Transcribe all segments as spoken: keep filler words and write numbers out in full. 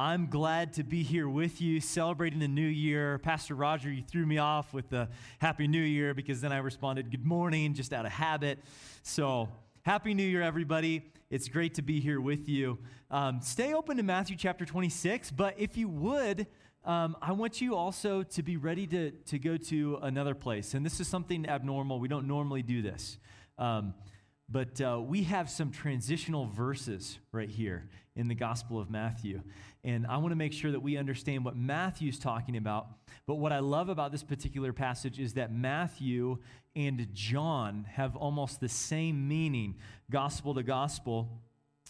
I'm glad to be here with you celebrating the new year. Pastor Roger, you threw me off with the Happy New Year because then I responded, good morning, just out of habit. So Happy New Year, everybody. It's great to be here with you. Um, stay open to Matthew chapter twenty-six, but if you would, um, I want you also to be ready to, to go to another place. And this is something abnormal. We don't normally do this. Um, But uh, we have some transitional verses right here in the Gospel of Matthew. And I want to make sure that we understand what Matthew's talking about. But what I love about this particular passage is that Matthew and John have almost the same meaning, gospel to gospel,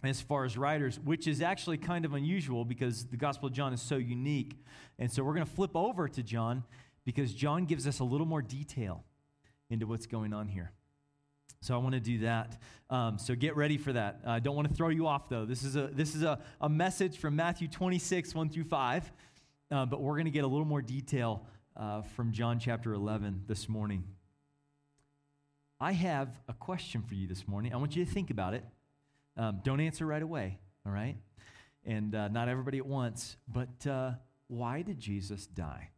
as far as writers, which is actually kind of unusual because the Gospel of John is so unique. And so we're going to flip over to John because John gives us a little more detail into what's going on here. So I want to do that. Um, so get ready for that. I uh, don't want to throw you off, though. This is a this is a, a message from Matthew twenty-six, one through five. Uh, but we're going to get a little more detail uh, from John chapter eleven this morning. I have a question for you this morning. I want you to think about it. Um, don't answer right away, all right? And uh, not everybody at once. But uh, why did Jesus die?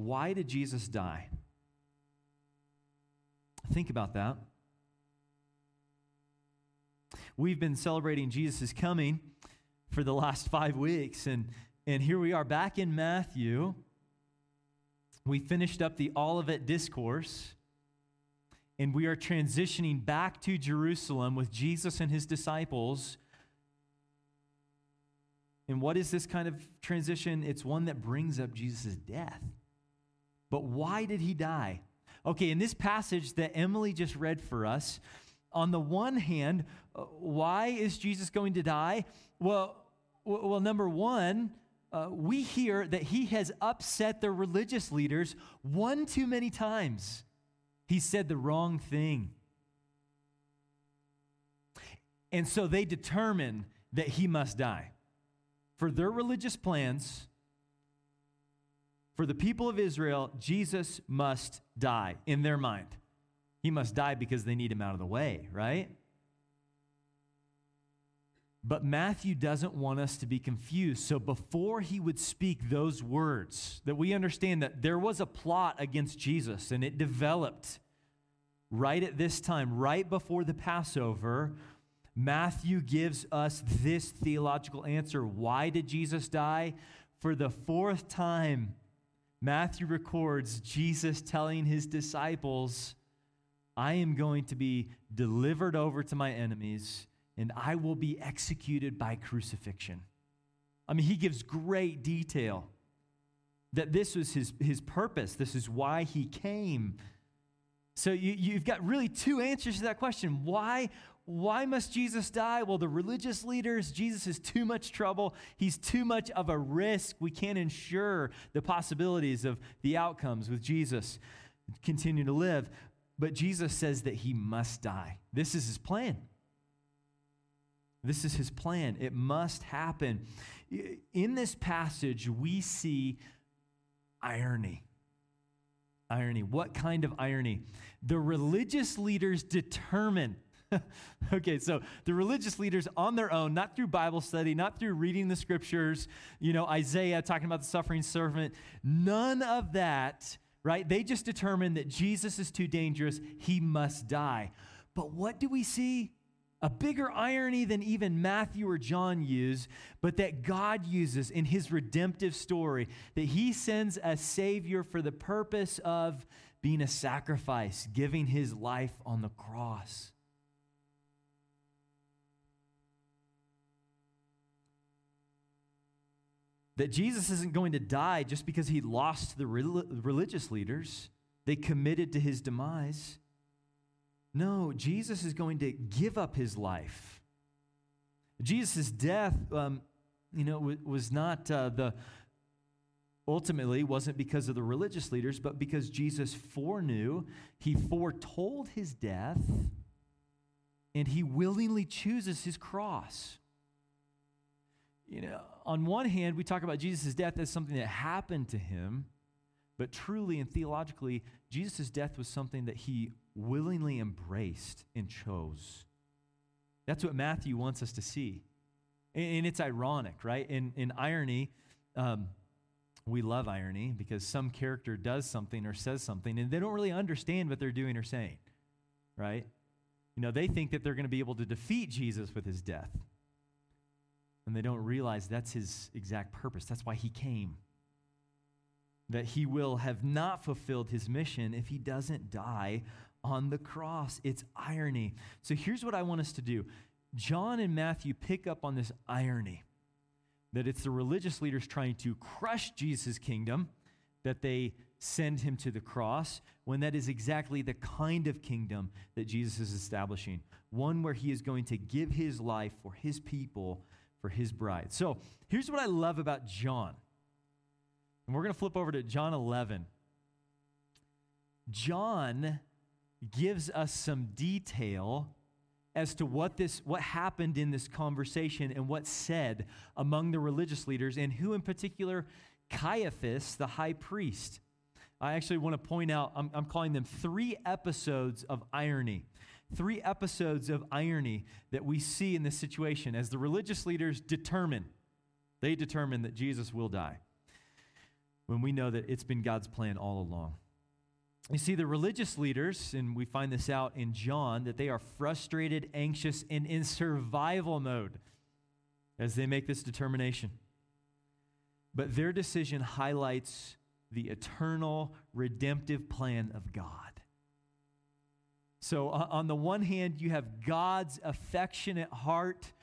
Why did Jesus die? Think about that. We've been celebrating Jesus' coming for the last five weeks, and, and here we are back in Matthew. We finished up the Olivet Discourse, and we are transitioning back to Jerusalem with Jesus and his disciples. And what is this kind of transition? It's one that brings up Jesus' death. But why did he die? Okay, in this passage that Emily just read for us, on the one hand, why is Jesus going to die? Well, well, number one, uh, we hear that he has upset the religious leaders one too many times. He said the wrong thing. And so they determine that he must die. For their religious plans, for the people of Israel, Jesus must die in their mind. He must die because they need him out of the way, right? But Matthew doesn't want us to be confused. So before he would speak those words, that we understand that there was a plot against Jesus, and it developed right at this time, right before the Passover. Matthew gives us this theological answer. Why did Jesus die? For the fourth time, Matthew records Jesus telling his disciples, I am going to be delivered over to my enemies, and I will be executed by crucifixion. I mean, he gives great detail that this was his, his purpose. This is why he came. So you, you've got really two answers to that question. Why, why must Jesus die? Well, the religious leaders, Jesus is too much trouble. He's too much of a risk. We can't ensure the possibilities of the outcomes with Jesus continue to live. But Jesus says that he must die. This is his plan. This is his plan. It must happen. In this passage, we see irony. Irony. What kind of irony? The religious leaders determine. Okay, so the religious leaders on their own, not through Bible study, not through reading the scriptures, you know, Isaiah talking about the suffering servant, none of that, right? They just determined that Jesus is too dangerous. He must die. But what do we see? A bigger irony than even Matthew or John use, but that God uses in his redemptive story, that he sends a Savior for the purpose of being a sacrifice, giving his life on the cross. That Jesus isn't going to die just because he lost the re- religious leaders. They committed to his demise. No, Jesus is going to give up his life. Jesus' death, um, you know, w- was not uh, the, ultimately wasn't because of the religious leaders, but because Jesus foreknew, he foretold his death, and he willingly chooses his cross. You know, on one hand, we talk about Jesus' death as something that happened to him, but truly and theologically, Jesus' death was something that he willingly embraced and chose. That's what Matthew wants us to see. And it's ironic, right? In, in irony, um, we love irony because some character does something or says something and they don't really understand what they're doing or saying, right? You know, they think that they're going to be able to defeat Jesus with his death. And they don't realize that's his exact purpose. That's why he came. That he will have not fulfilled his mission if he doesn't die on the cross. It's irony. So here's what I want us to do. John and Matthew pick up on this irony, that it's the religious leaders trying to crush Jesus' kingdom, that they send him to the cross, when that is exactly the kind of kingdom that Jesus is establishing, one where he is going to give his life for his people, for his bride. So here's what I love about John. And we're going to flip over to John eleven. John gives us some detail as to what this, what happened in this conversation and what's said among the religious leaders, and who in particular, Caiaphas, the high priest. I actually want to point out, I'm, I'm calling them three episodes of irony. Three episodes of irony that we see in this situation as the religious leaders determine, they determine that Jesus will die, when we know that it's been God's plan all along. You see, the religious leaders, and we find this out in John, that they are frustrated, anxious, and in survival mode as they make this determination. But their decision highlights the eternal, redemptive plan of God. So on the one hand, you have God's affectionate heart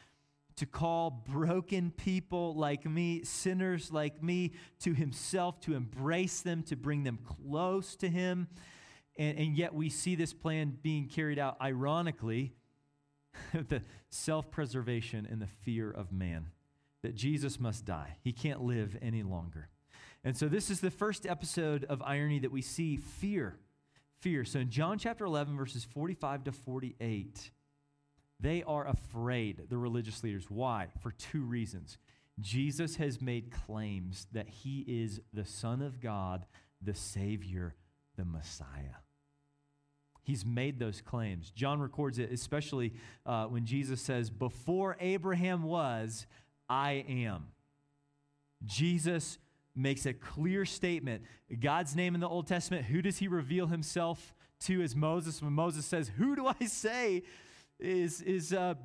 to call broken people like me, sinners like me, to himself, to embrace them, to bring them close to him. And, and yet we see this plan being carried out, ironically, the self-preservation and the fear of man, that Jesus must die. He can't live any longer. And so this is the first episode of irony that we see, fear. Fear. So in John chapter eleven, verses forty-five to forty-eight, they are afraid, the religious leaders. Why? For two reasons. Jesus has made claims that he is the Son of God, the Savior, the Messiah. He's made those claims. John records it, especially uh, when Jesus says, "Before Abraham was, I am." Jesus makes a clear statement. God's name in the Old Testament, who does he reveal himself to as Moses? When Moses says, "Who do I say is is uh,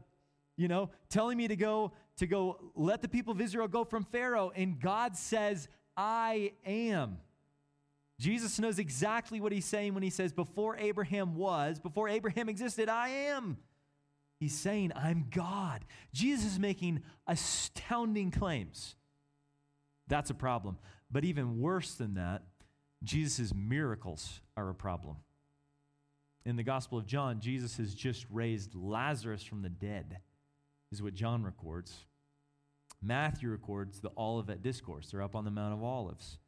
you know, telling me to go to go let the people of Israel go from Pharaoh?" And God says, "I am." Jesus knows exactly what he's saying when he says, "Before Abraham was, before Abraham existed, I am." He's saying, "I'm God." Jesus is making astounding claims. That's a problem. But even worse than that, Jesus' miracles are a problem. In the Gospel of John, Jesus has just raised Lazarus from the dead, is what John records. Matthew records the Olivet Discourse. They're up on the Mount of Olives,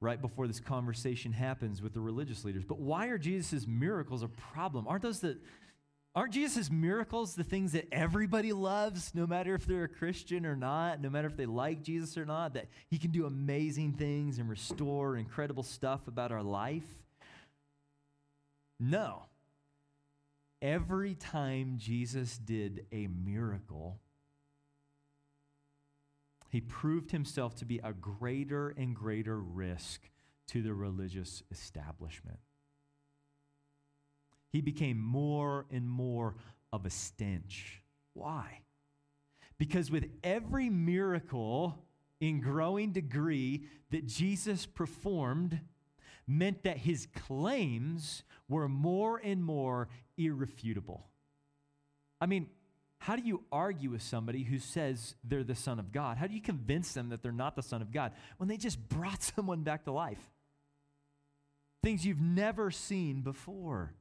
right before this conversation happens with the religious leaders. But why are Jesus' miracles a problem? Aren't those the, aren't Jesus' miracles the things that everybody loves, no matter if they're a Christian or not, no matter if they like Jesus or not, that he can do amazing things and restore incredible stuff about our life? No. Every time Jesus did a miracle, he proved himself to be a greater and greater risk to the religious establishment. He became more and more of a stench. Why? Because with every miracle in growing degree that Jesus performed, meant that his claims were more and more irrefutable. I mean, how do you argue with somebody who says they're the Son of God? How do you convince them that they're not the Son of God when they just brought someone back to life? Things you've never seen before.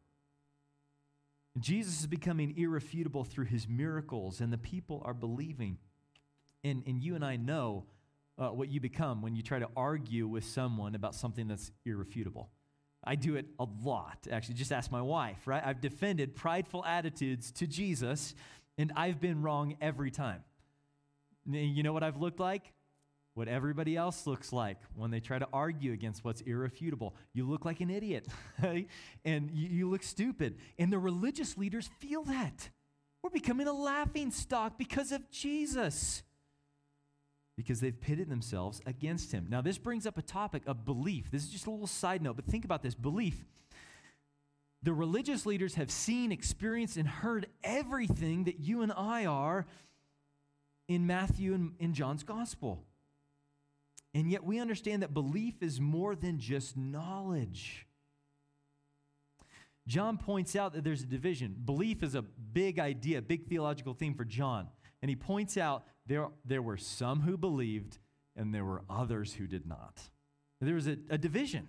Jesus is becoming irrefutable through his miracles, and the people are believing. And, and you and I know Uh, what you become when you try to argue with someone about something that's irrefutable. I do it a lot, actually. Just ask my wife, right? I've defended prideful attitudes to Jesus, and I've been wrong every time. You know what I've looked like? What everybody else looks like when they try to argue against what's irrefutable. You look like an idiot, right? And you, you look stupid. And the religious leaders feel that. We're becoming a laughingstock because of Jesus, because they've pitted themselves against him. Now, this brings up a topic of belief. This is just a little side note, but think about this. Belief. The religious leaders have seen, experienced, and heard everything that you and I are in Matthew and in John's gospel. And yet we understand that belief is more than just knowledge. John points out that there's a division. Belief is a big idea, big theological theme for John. And he points out there, there were some who believed and there were others who did not. There was a, a division.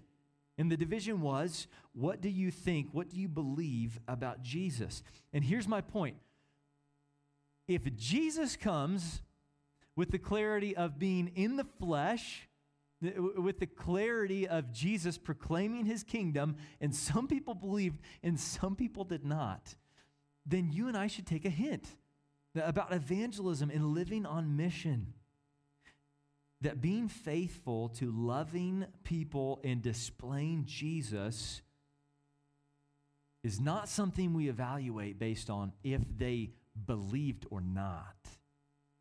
And the division was, what do you think, what do you believe about Jesus? And here's my point. If Jesus comes with the clarity of being in the flesh, with the clarity of Jesus proclaiming his kingdom, and some people believed and some people did not, then you and I should take a hint about evangelism and living on mission. That being faithful to loving people and displaying Jesus is not something we evaluate based on if they believed or not,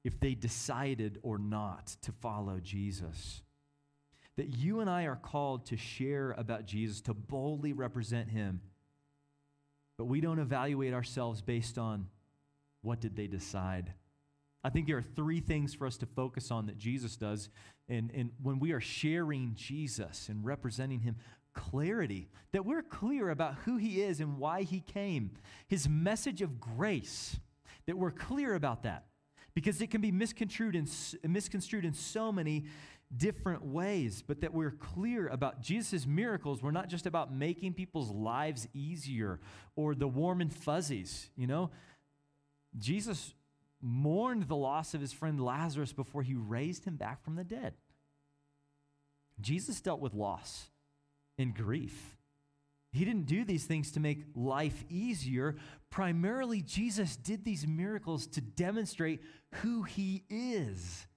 if they decided or not to follow Jesus. That you and I are called to share about Jesus, to boldly represent him, but we don't evaluate ourselves based on what did they decide? I think there are three things for us to focus on that Jesus does. And, and when we are sharing Jesus and representing him, clarity, that we're clear about who he is and why he came. His message of grace, that we're clear about that, because it can be misconstrued in, misconstrued in so many different ways, but that we're clear about Jesus' miracles were not just about making people's lives easier or the warm and fuzzies, you know? Jesus mourned the loss of his friend Lazarus before he raised him back from the dead. Jesus dealt with loss and grief. He didn't do these things to make life easier. Primarily, Jesus did these miracles to demonstrate who he is.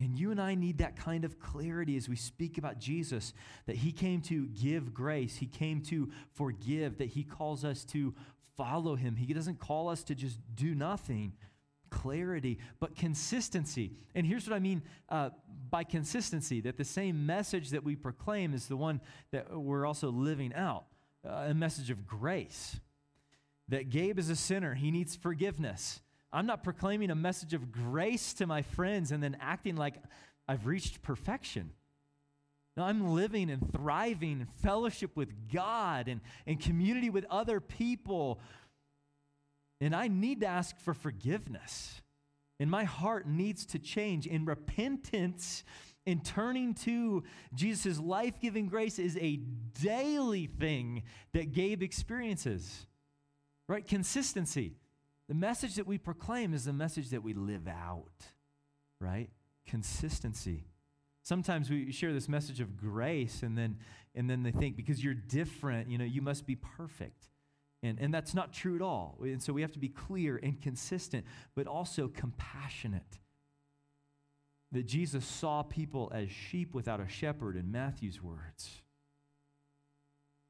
And you and I need that kind of clarity as we speak about Jesus, that he came to give grace, he came to forgive, that he calls us to follow him. He doesn't call us to just do nothing. Clarity, but consistency. And here's what I mean uh, by consistency, that the same message that we proclaim is the one that we're also living out, uh, a message of grace. That Gabe is a sinner, he needs forgiveness. I'm not proclaiming a message of grace to my friends and then acting like I've reached perfection. No, I'm living and thriving in fellowship with God and, and community with other people. And I need to ask for forgiveness. And my heart needs to change. And repentance and turning to Jesus' life-giving grace is a daily thing that Gabe experiences. Right? Consistency. The message that we proclaim is the message that we live out. Right? Consistency. Sometimes we share this message of grace, and then, and then they think, because you're different, you know, you must be perfect. And, and that's not true at all. And so we have to be clear and consistent, but also compassionate. That Jesus saw people as sheep without a shepherd, in Matthew's words.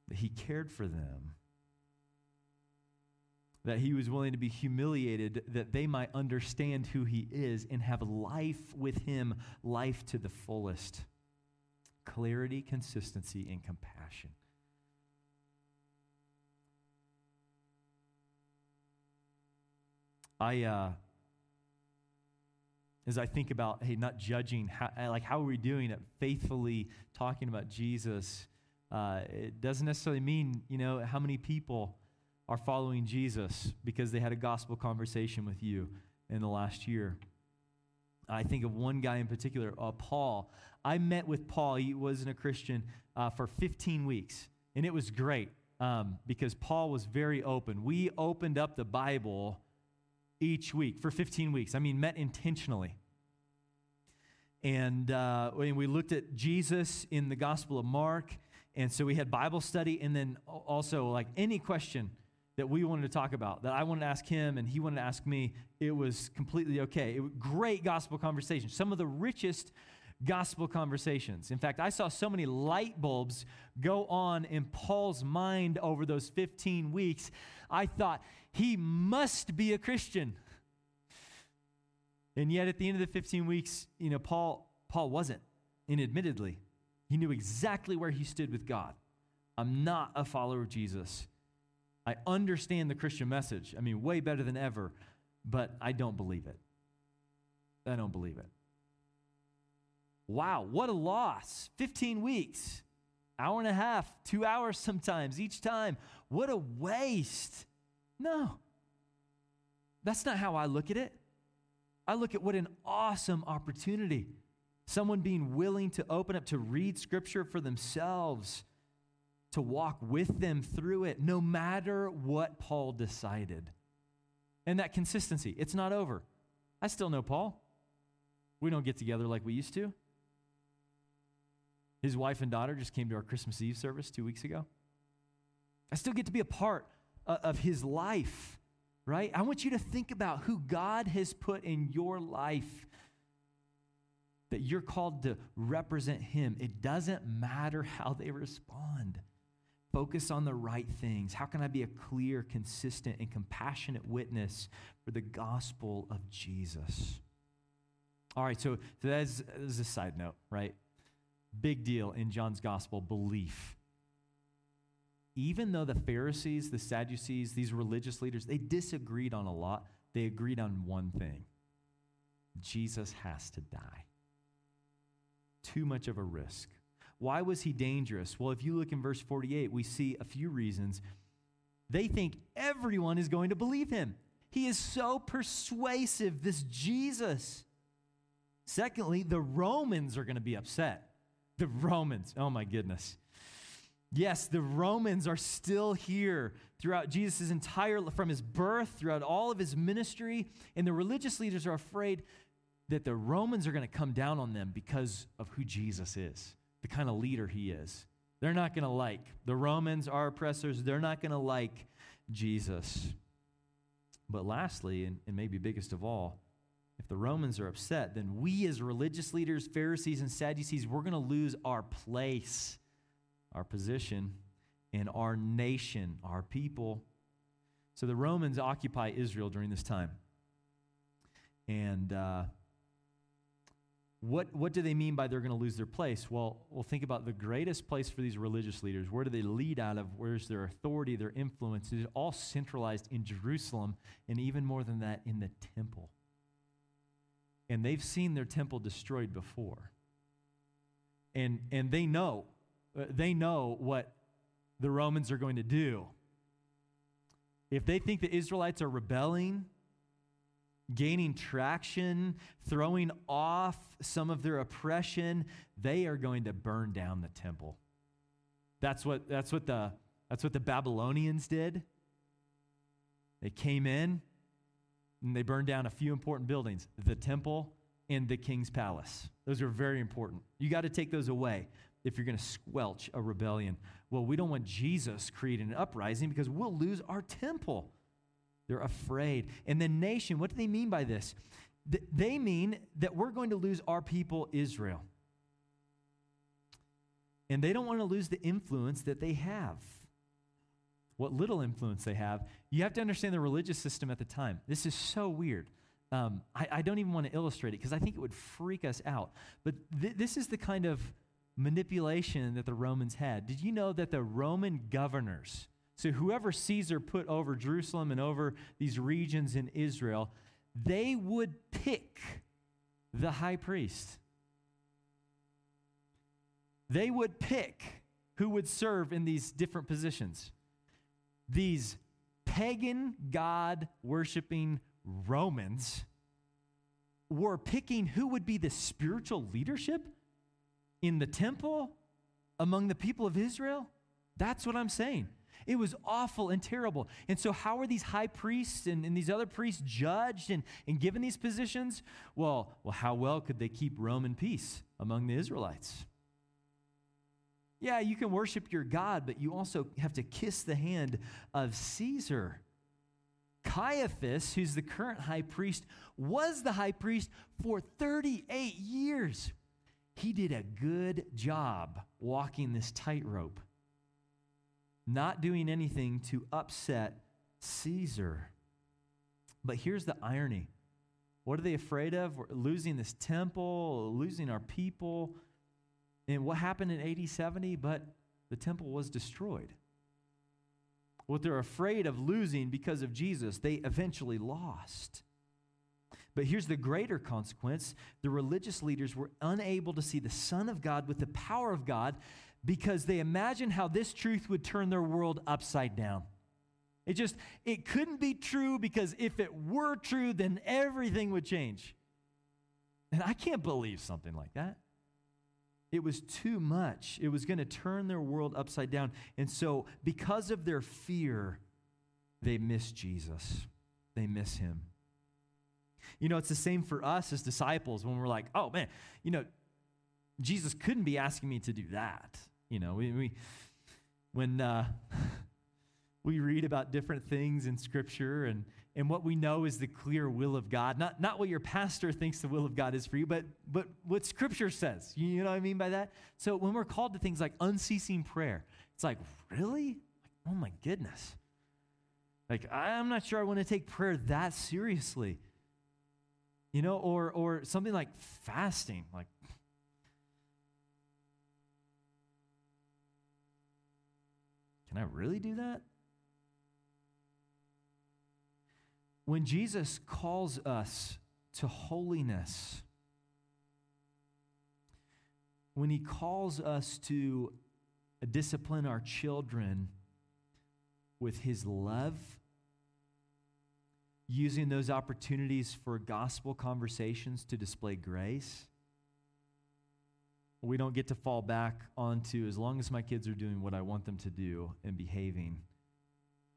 That he cared for them. That he was willing to be humiliated, that they might understand who he is and have life with him, life to the fullest. Clarity, consistency, and compassion. I, uh, as I think about, hey, not judging, how, like how are we doing at faithfully talking about Jesus, uh, it doesn't necessarily mean, you know, how many people are following Jesus because they had a gospel conversation with you in the last year. I think of one guy in particular, uh, Paul. I met with Paul, he wasn't a Christian, uh, for fifteen weeks, and it was great um, because Paul was very open. We opened up the Bible each week for fifteen weeks. I mean, met intentionally. And uh, we looked at Jesus in the Gospel of Mark. And so we had Bible study, and then also like any question that we wanted to talk about, that I wanted to ask him and he wanted to ask me, it was completely okay. It was great gospel conversation. Some of the richest gospel conversations. In fact, I saw so many light bulbs go on in Paul's mind over those fifteen weeks, I thought he must be a Christian. And yet at the end of the fifteen weeks, you know, Paul, Paul wasn't, and admittedly, he knew exactly where he stood with God. I'm not a follower of Jesus. I understand the Christian message, I mean, way better than ever, but I don't believe it. I don't believe it. Wow, what a loss. fifteen weeks, hour and a half, two hours sometimes each time. What a waste. No, that's not how I look at it. I look at what an awesome opportunity. Someone being willing to open up to read Scripture for themselves, to walk with them through it, no matter what Paul decided. And that consistency, it's not over. I still know Paul. We don't get together like we used to. His wife and daughter just came to our Christmas Eve service two weeks ago. I still get to be a part uh, of his life, right? I want you to think about who God has put in your life, that you're called to represent him. It doesn't matter how they respond. Focus on the right things. How can I be a clear, consistent, and compassionate witness for the gospel of Jesus? All right, so, so that is, is a side note, right? Big deal in John's gospel, belief. Even though the Pharisees, the Sadducees, these religious leaders, they disagreed on a lot, they agreed on one thing. Jesus has to die. Too much of a risk. Why was he dangerous? Well, if you look in verse forty-eight, we see a few reasons. They think everyone is going to believe him. He is so persuasive, this Jesus. Secondly, the Romans are going to be upset. The Romans, oh my goodness. Yes, the Romans are still here throughout Jesus' entire, from his birth, throughout all of his ministry, and the religious leaders are afraid that the Romans are going to come down on them because of who Jesus is, the kind of leader he is. They're not going to like. The Romans are oppressors. They're not going to like Jesus. But lastly, and, and maybe biggest of all, if the Romans are upset, then we as religious leaders, Pharisees and Sadducees, we're going to lose our place, our position, and our nation, our people. So the Romans occupy Israel during this time. And uh, what, what do they mean by they're going to lose their place? Well, well, think about the greatest place for these religious leaders. Where do they lead out of? Where's their authority, their influence? It's all centralized in Jerusalem, and even more than that, in the temple. And they've seen their temple destroyed before. And, and they know, they know what the Romans are going to do. If they think the Israelites are rebelling, gaining traction, throwing off some of their oppression, they are going to burn down the temple. That's what, that's what the, that's what the Babylonians did. They came in, and they burned down a few important buildings, the temple and the king's palace. Those are very important. You got to take those away if you're going to squelch a rebellion. Well, we don't want Jesus creating an uprising because we'll lose our temple. They're afraid. And the nation, what do they mean by this? Th- they mean that we're going to lose our people, Israel. And they don't want to lose the influence that they have. What little influence they have. You have to understand the religious system at the time. This is so weird. Um, I, I don't even want to illustrate it because I think it would freak us out. But th- this is the kind of manipulation that the Romans had. Did you know that the Roman governors, so whoever Caesar put over Jerusalem and over these regions in Israel, they would pick the high priest. They would pick who would serve in these different positions. These pagan God-worshiping Romans were picking who would be the spiritual leadership in the temple among the people of Israel. That's what I'm saying. It was awful and terrible. And so how are these high priests and, and these other priests judged and, and given these positions? Well, well, how well could they keep Roman peace among the Israelites? Yeah, you can worship your God, but you also have to kiss the hand of Caesar. Caiaphas, who's the current high priest, was the high priest for thirty-eight years. He did a good job walking this tightrope, not doing anything to upset Caesar. But here's the irony. What are they afraid of? We're losing this temple, losing our people. And what happened in A D seventy? But the temple was destroyed. What they're afraid of losing because of Jesus, they eventually lost. But here's the greater consequence. The religious leaders were unable to see the Son of God with the power of God because they imagined how this truth would turn their world upside down. It just, it couldn't be true, because if it were true, then everything would change. And I can't believe something like that. It was too much. It was going to turn their world upside down. And so because of their fear, they miss Jesus. They miss him. You know, it's the same for us as disciples when we're like, oh man, you know, Jesus couldn't be asking me to do that. You know, we, we when uh, we read about different things in Scripture, and and what we know is the clear will of God, not not what your pastor thinks the will of God is for you, but but what Scripture says. You know what I mean by that? So when we're called to things like unceasing prayer, it's like, really? Oh my goodness. Like, I'm not sure I want to take prayer that seriously. You know, or or something like fasting. Like, can I really do that? When Jesus calls us to holiness, when he calls us to discipline our children with his love, using those opportunities for gospel conversations to display grace, we don't get to fall back onto, as long as my kids are doing what I want them to do and behaving,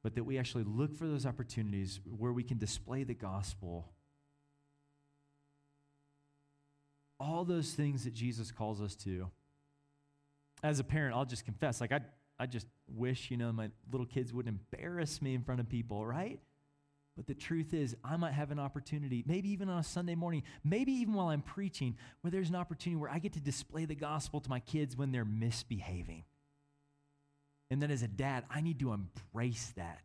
but that we actually look for those opportunities where we can display the gospel. All those things that Jesus calls us to. As a parent, I'll just confess, like I, I just wish, you know, my little kids wouldn't embarrass me in front of people, right? But the truth is, I might have an opportunity, maybe even on a Sunday morning, maybe even while I'm preaching, where there's an opportunity where I get to display the gospel to my kids when they're misbehaving. And then as a dad, I need to embrace that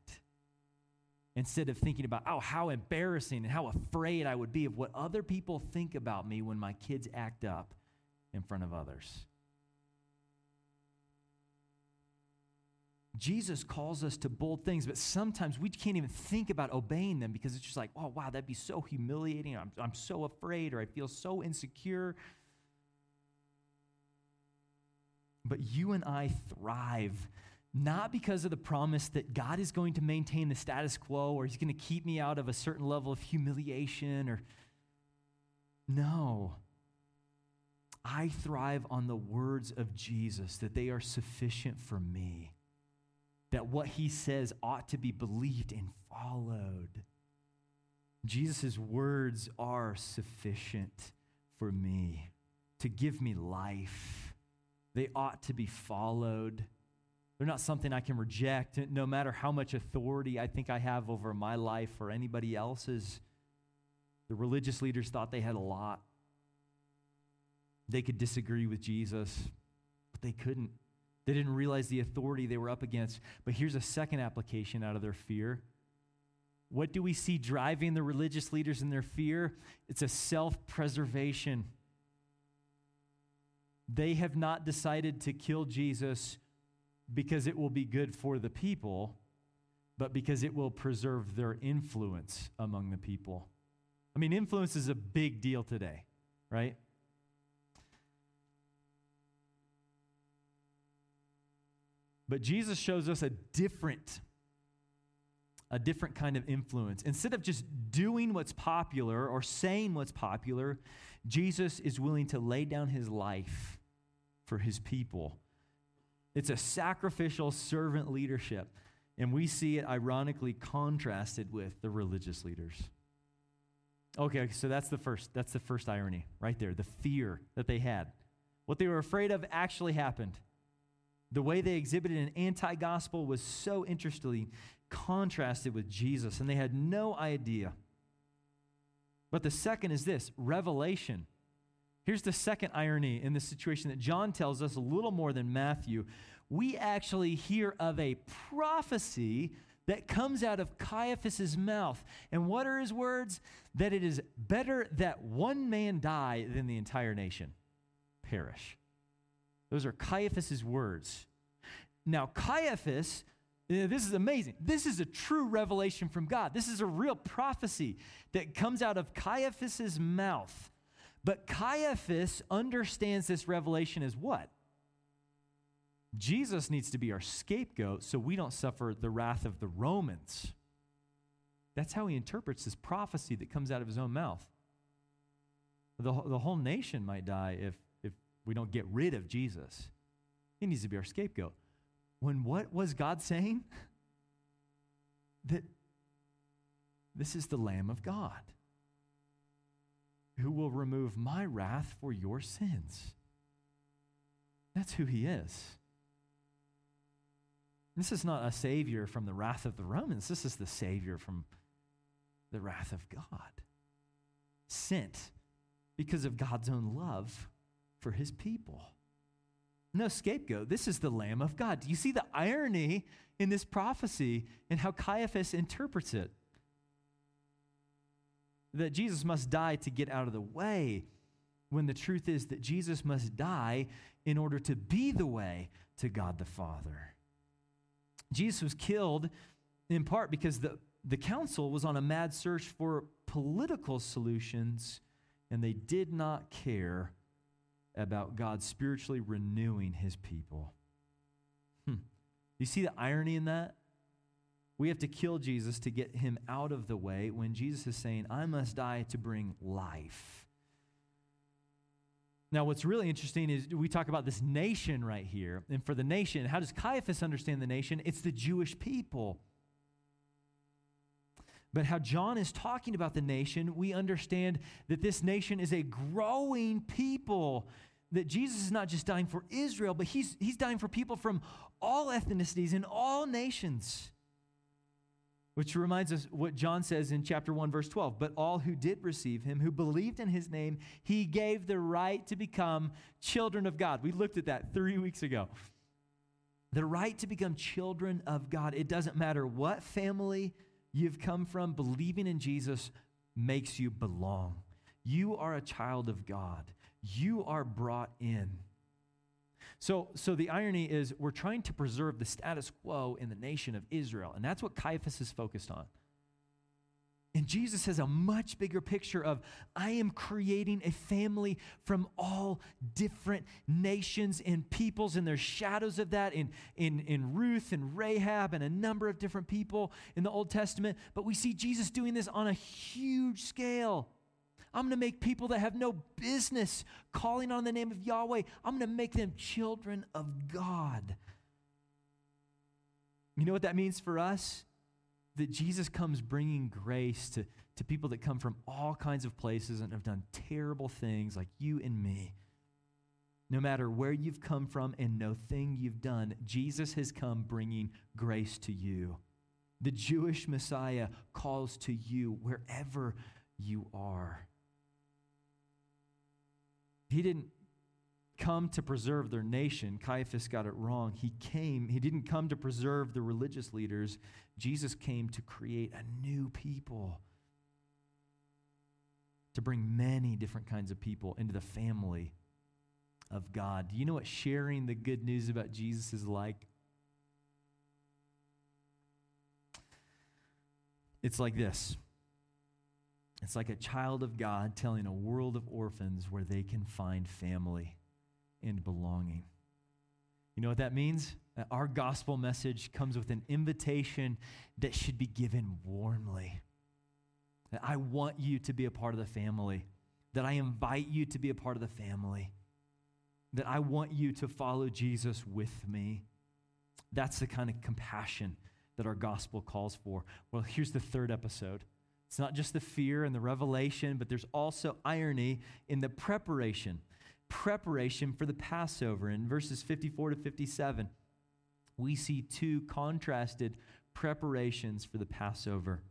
instead of thinking about, oh, how embarrassing and how afraid I would be of what other people think about me when my kids act up in front of others. Jesus calls us to bold things, but sometimes we can't even think about obeying them because it's just like, oh, wow, that'd be so humiliating. I'm, I'm so afraid, or I feel so insecure. But you and I thrive, not because of the promise that God is going to maintain the status quo, or he's going to keep me out of a certain level of humiliation, or no. I thrive on the words of Jesus, that they are sufficient for me, that what he says ought to be believed and followed. Jesus' words are sufficient for me to give me life. They ought to be followed. They're not something I can reject, no matter how much authority I think I have over my life or anybody else's. The religious leaders thought they had a lot. They could disagree with Jesus, but they couldn't. They didn't realize the authority they were up against. But here's a second application out of their fear. What do we see driving the religious leaders in their fear? It's a self-preservation. They have not decided to kill Jesus because it will be good for the people, but because it will preserve their influence among the people. I mean, influence is a big deal today, right? But Jesus shows us a different, a different kind of influence. Instead of just doing what's popular or saying what's popular, Jesus is willing to lay down his life for his people. It's a sacrificial servant leadership. And we see it ironically contrasted with the religious leaders. Okay, so that's the first, that's the first irony right there. The fear that they had. What they were afraid of actually happened. The way they exhibited an anti-gospel was so interestingly contrasted with Jesus, and they had no idea. But the second is this, revelation. Here's the second irony in this situation that John tells us a little more than Matthew. We actually hear of a prophecy that comes out of Caiaphas' mouth. And what are his words? That it is better that one man die than the entire nation perish. Those are Caiaphas' words. Now, Caiaphas, this is amazing. This is a true revelation from God. This is a real prophecy that comes out of Caiaphas' mouth. But Caiaphas understands this revelation as what? Jesus needs to be our scapegoat so we don't suffer the wrath of the Romans. That's how he interprets this prophecy that comes out of his own mouth. The, the whole nation might die if, if we don't get rid of Jesus. He needs to be our scapegoat. When what was God saying? That this is the Lamb of God who will remove my wrath for your sins. That's who he is. This is not a savior from the wrath of the Romans. This is the savior from the wrath of God, sent because of God's own love for his people. No scapegoat. This is the Lamb of God. Do you see the irony in this prophecy and how Caiaphas interprets it? That Jesus must die to get out of the way, when the truth is that Jesus must die in order to be the way to God the Father. Jesus was killed in part because the, the council was on a mad search for political solutions, and they did not care about God spiritually renewing his people. Hmm. You see the irony in that? We have to kill Jesus to get him out of the way when Jesus is saying, I must die to bring life. Now, what's really interesting is we talk about this nation right here. And for the nation, how does Caiaphas understand the nation? It's the Jewish people. But how John is talking about the nation, we understand that this nation is a growing people, that Jesus is not just dying for Israel, but he's, he's dying for people from all ethnicities and all nations. Which reminds us what John says in chapter one, verse twelve. But all who did receive him, who believed in his name, he gave the right to become children of God. We looked at that three weeks ago. The right to become children of God. It doesn't matter what family you've come from, believing in Jesus makes you belong. You are a child of God. You are brought in. So, so the irony is we're trying to preserve the status quo in the nation of Israel, and that's what Caiaphas is focused on. And Jesus has a much bigger picture of, I am creating a family from all different nations and peoples, and there's shadows of that in, in, in Ruth and Rahab and a number of different people in the Old Testament. But we see Jesus doing this on a huge scale. I'm going to make people that have no business calling on the name of Yahweh, I'm going to make them children of God. You know what that means for us? That Jesus comes bringing grace to, to people that come from all kinds of places and have done terrible things like you and me. No matter where you've come from and no thing you've done, Jesus has come bringing grace to you. The Jewish Messiah calls to you wherever you are. He didn't come to preserve their nation. Caiaphas got it wrong. He came, he didn't come to preserve the religious leaders. Jesus came to create a new people, to bring many different kinds of people into the family of God. Do you know what sharing the good news about Jesus is like? It's like this. It's like a child of God telling a world of orphans where they can find family and belonging. You know what that means? That our gospel message comes with an invitation that should be given warmly. That I want you to be a part of the family. That I invite you to be a part of the family. That I want you to follow Jesus with me. That's the kind of compassion that our gospel calls for. Well, here's the third episode. It's not just the fear and the revelation, but there's also irony in the preparation. Preparation for the Passover. In verses fifty-four to fifty-seven, we see two contrasted preparations for the Passover.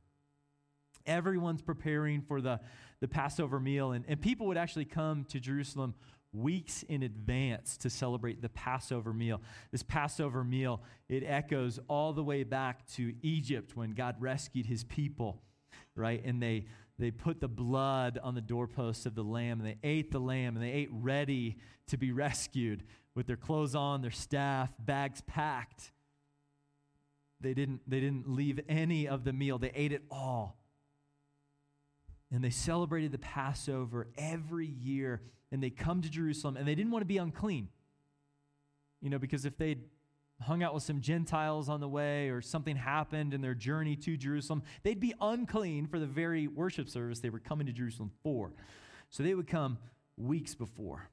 everyone's preparing for the, the Passover meal. And, and people would actually come to Jerusalem weeks in advance to celebrate the Passover meal. This Passover meal, it echoes all the way back to Egypt when God rescued his people, right? And they they put the blood on the doorposts of the lamb, and they ate the lamb, and they ate ready to be rescued with their clothes on, their staff, bags packed. They didn't, they didn't leave any of the meal. They ate it all. And they celebrated the Passover every year, and they come to Jerusalem, and they didn't want to be unclean, you know, because if they'd hung out with some Gentiles on the way or something happened in their journey to Jerusalem, they'd be unclean for the very worship service they were coming to Jerusalem for. So they would come weeks before,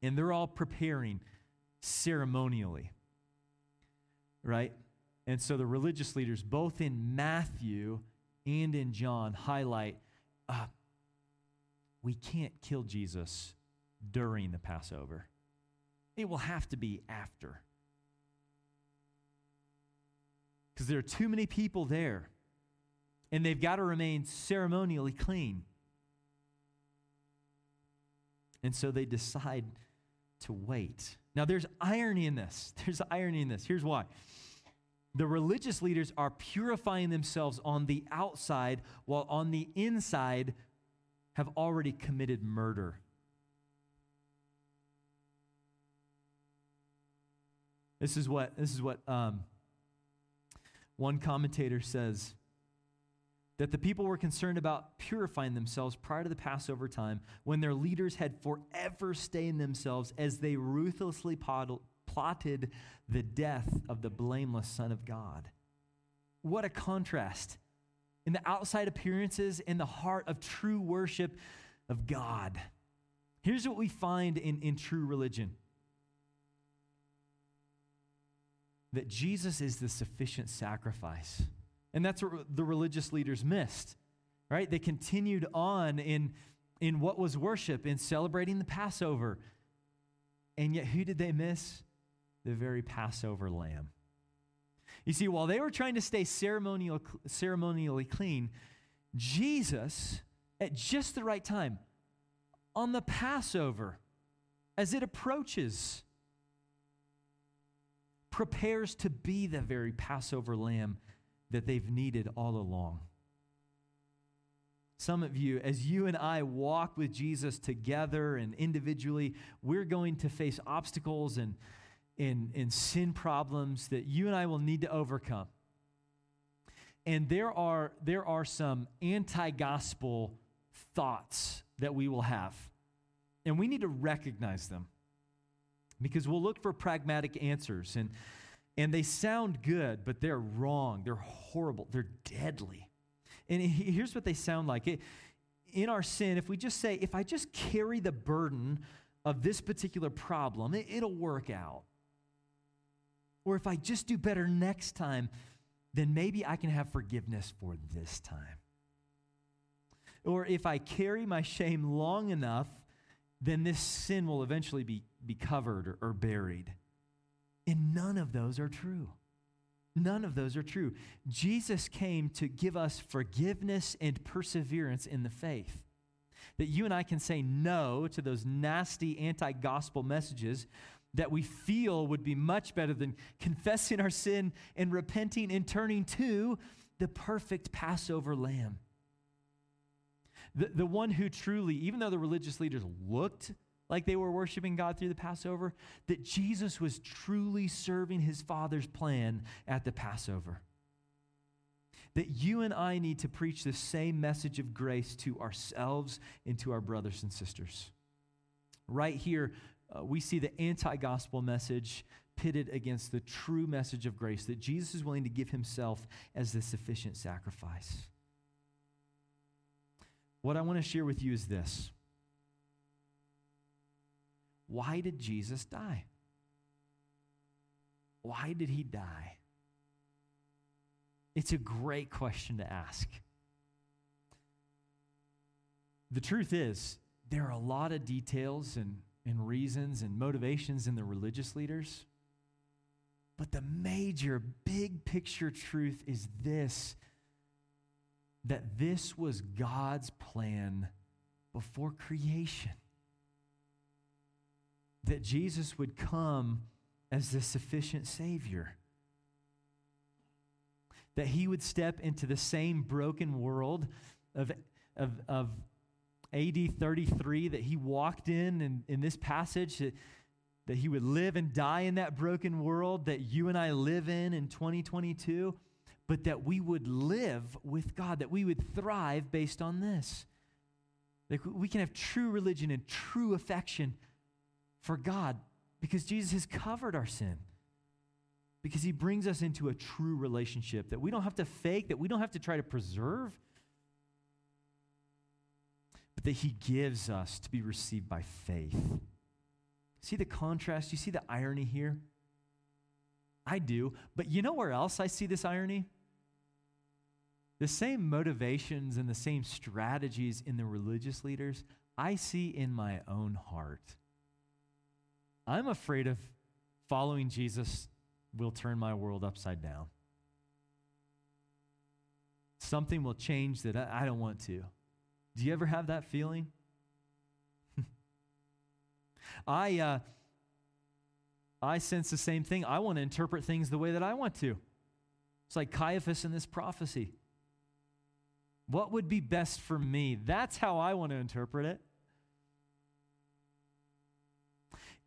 and they're all preparing ceremonially, right? And so the religious leaders, both in Matthew and in John, highlight, uh, we can't kill Jesus during the Passover. It will have to be after. Because there are too many people there, and they've got to remain ceremonially clean. And so they decide to wait. Now, there's irony in this. There's irony in this. Here's why. The religious leaders are purifying themselves on the outside, while on the inside have already committed murder. This is what, this is what um, one commentator says, that the people were concerned about purifying themselves prior to the Passover time, when their leaders had forever stained themselves as they ruthlessly pod- plotted the death of the blameless Son of God. What a contrast in the outside appearances and the heart of true worship of God. Here's what we find in, in true religion. That Jesus is the sufficient sacrifice. And that's what the religious leaders missed, right? They continued on in, in what was worship, in celebrating the Passover. And yet, who did they miss? The very Passover lamb. You see, while they were trying to stay ceremonial, ceremonially clean, Jesus, at just the right time, on the Passover, as it approaches, prepares to be the very Passover lamb that they've needed all along. Some of you, as you and I walk with Jesus together and individually, we're going to face obstacles and, and, and sin problems that you and I will need to overcome. And there are, there are some anti-gospel thoughts that we will have. And we need to recognize them, because we'll look for pragmatic answers. And, and they sound good, but they're wrong. They're horrible. They're deadly. And here's what they sound like. It, in our sin, if we just say, if I just carry the burden of this particular problem, it, it'll work out. Or if I just do better next time, then maybe I can have forgiveness for this time. Or if I carry my shame long enough, then this sin will eventually be, be covered or, or buried. And none of those are true. None of those are true. Jesus came to give us forgiveness and perseverance in the faith. That you and I can say no to those nasty anti-gospel messages that we feel would be much better than confessing our sin and repenting and turning to the perfect Passover lamb. The, the one who truly, even though the religious leaders looked like they were worshiping God through the Passover, that Jesus was truly serving his Father's plan at the Passover. That you and I need to preach the same message of grace to ourselves and to our brothers and sisters. Right here, uh, we see the anti-gospel message pitted against the true message of grace, that Jesus is willing to give himself as the sufficient sacrifice. What I want to share with you is this. Why did Jesus die? Why did he die? It's a great question to ask. The truth is, there are a lot of details and, and reasons and motivations in the religious leaders, but the major big picture truth is this, that this was God's plan before creation. That Jesus would come as the sufficient Savior. That he would step into the same broken world of, of, of A D thirty-three that he walked in, in in this passage, that, that he would live and die in that broken world that you and I live in in twenty twenty-two, but that we would live with God, that we would thrive based on this. Like, we can have true religion and true affection for God because Jesus has covered our sin, because he brings us into a true relationship that we don't have to fake, that we don't have to try to preserve, but that he gives us to be received by faith. See the contrast? You see the irony here? I do, but you know where else I see this irony? The same motivations and the same strategies in the religious leaders I see in my own heart. I'm afraid of following Jesus will turn my world upside down. Something will change that I, I don't want to. Do you ever have that feeling? I uh, I sense the same thing. I want to interpret things the way that I want to. It's like Caiaphas in this prophecy. What would be best for me? That's how I want to interpret it.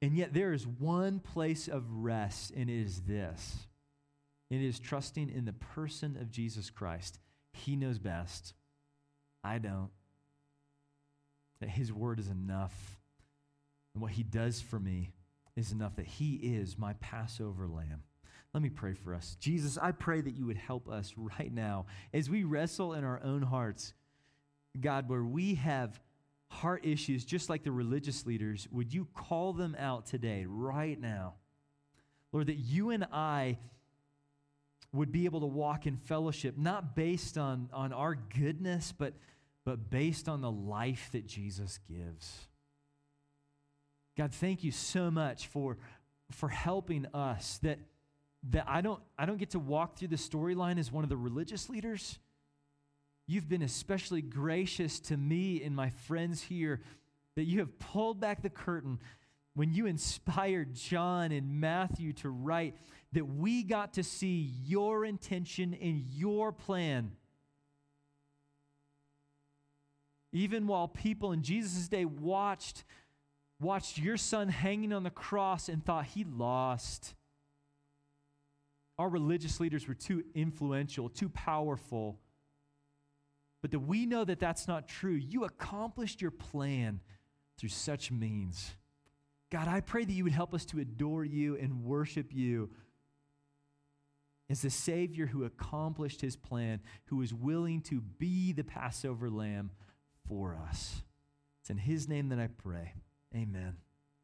And yet there is one place of rest, and it is this. It is trusting in the person of Jesus Christ. He knows best. I don't. That his word is enough. And what he does for me is enough, that he is my Passover lamb. Let me pray for us. Jesus, I pray that you would help us right now as we wrestle in our own hearts. God, where we have heart issues, just like the religious leaders, would you call them out today, right now? Lord, that you and I would be able to walk in fellowship, not based on, on our goodness, but, but based on the life that Jesus gives. God, thank you so much for, for helping us, that, that I don't, I don't get to walk through the storyline as one of the religious leaders. You've been especially gracious to me and my friends here, that you have pulled back the curtain when you inspired John and Matthew to write, that we got to see your intention and your plan. Even while people in Jesus' day watched, watched your son hanging on the cross and thought he lost. Our religious leaders were too influential, too powerful. But that we know that that's not true. You accomplished your plan through such means. God, I pray that you would help us to adore you and worship you as the Savior who accomplished his plan, who is willing to be the Passover lamb for us. It's in his name that I pray. Amen.